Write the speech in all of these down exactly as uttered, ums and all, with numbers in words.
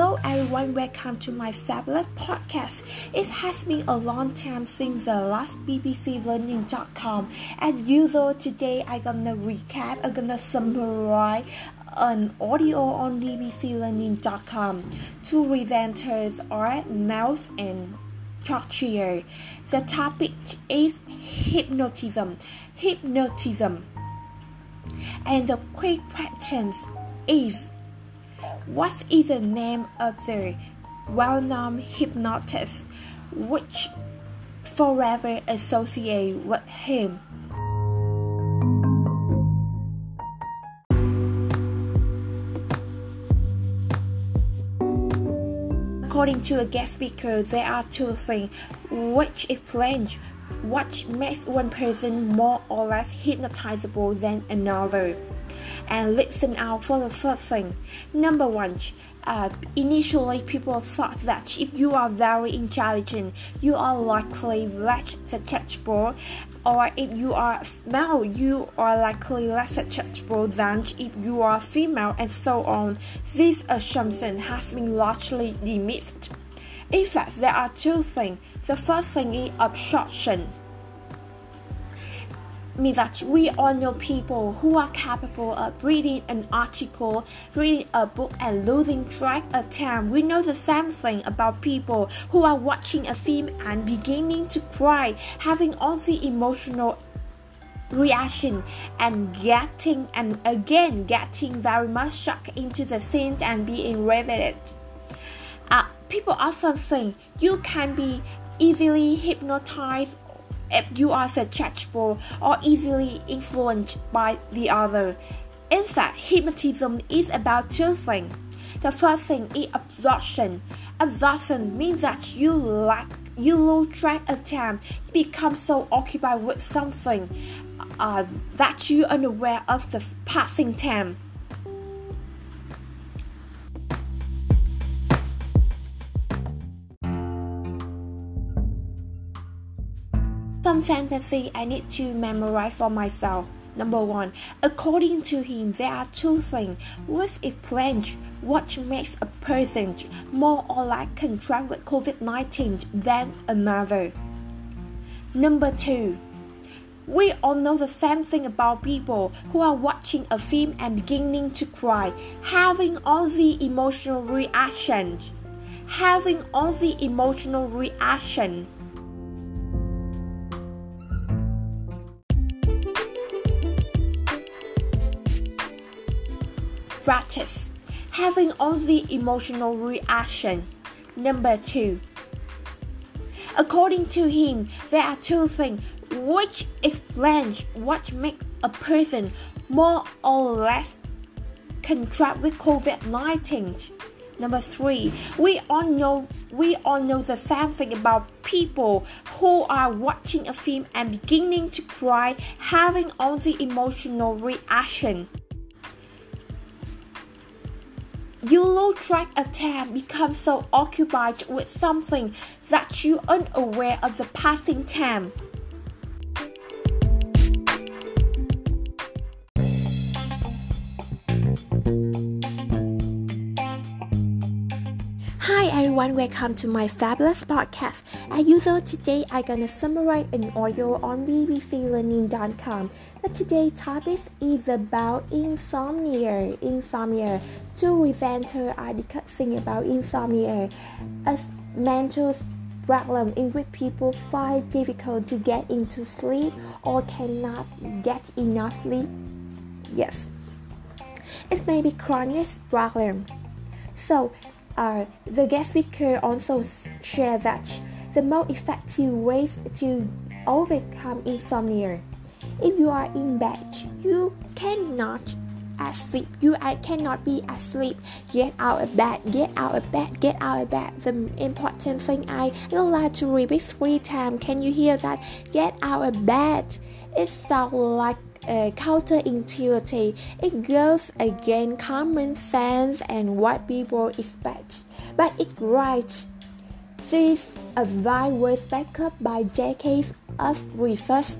Hello everyone, welcome to my fabulous podcast. It has been a long time since the last B B C Learning dot com. As usual, today I'm gonna recap, I'm gonna summarize an audio on B B C Learning dot com. Two presenters are Mouse and George Chia. The topic is hypnotism. Hypnotism. And the quick question is, what is the name of the well-known hypnotist which forever associate with him? According to a guest speaker, there are two things which explains what makes one person more or less hypnotizable than another. And listen out for the third thing. Number one, uh, initially people thought that if you are very intelligent, you are likely less susceptible, or if you are male, you are likely less susceptible than if you are female, and so on. This assumption has been largely dismissed. In fact, there are two things. The first thing is absorption. Means that we all know people who are capable of reading an article, reading a book, and losing track of time. We know the same thing about people who are watching a film and beginning to cry, having all the emotional reaction and getting and again getting very much stuck into the scene and being riveted. Uh, people often think you can be easily hypnotized if you are susceptible or easily influenced by the other. In fact, hypnotism is about two things. The first thing is absorption. Absorption means that you lack, you lose track of time, you become so occupied with something uh, that you are unaware of the passing time. Some sentences I need to memorize for myself. Number one, according to him, there are two things which explains what makes a person more or less contract with covid nineteen than another. Number two, we all know the same thing about people who are watching a film and beginning to cry, having all the emotional reactions, having all the emotional reactions. Practice having all the emotional reaction. Number two, according to him, there are two things which explains what makes a person more or less contract with covid nineteen. Number three, we all know we all know the same thing about people who are watching a film and beginning to cry, having all the emotional reaction. You lose track of time, become so occupied with something that you are unaware of the passing time. Hi everyone, welcome to my fabulous podcast. As usual, today I'm gonna summarize an audio on B B C Learning dot com. But today's topic is about insomnia. Insomnia. Two presenters are discussing about insomnia, a mental problem in which people find it difficult to get into sleep or cannot get enough sleep. Yes, it may be chronic problem. So. Uh, the guest speaker also shared that the most effective ways to overcome insomnia. If you are in bed, you cannot sleep. You cannot be asleep. Get out of bed. Get out of bed. Get out of bed. The important thing I would like to repeat three times. Can you hear that? Get out of bed. It sounds like Uh, counterintuitive. It goes against common sense and what people expect, but it's right. This advice was backed up by decades of research.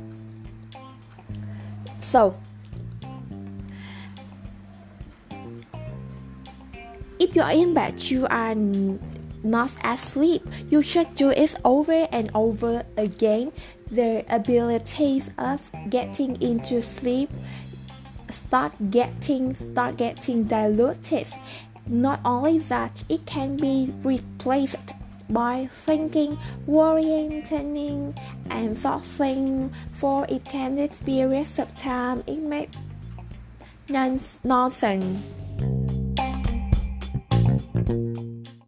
So, If you are in bed, you are not asleep. You should do it over and over again. The abilities of getting into sleep start getting start getting diluted. Not only that, it can be replaced by thinking, worrying, turning, and solving for extended periods of time. It makes nonsense.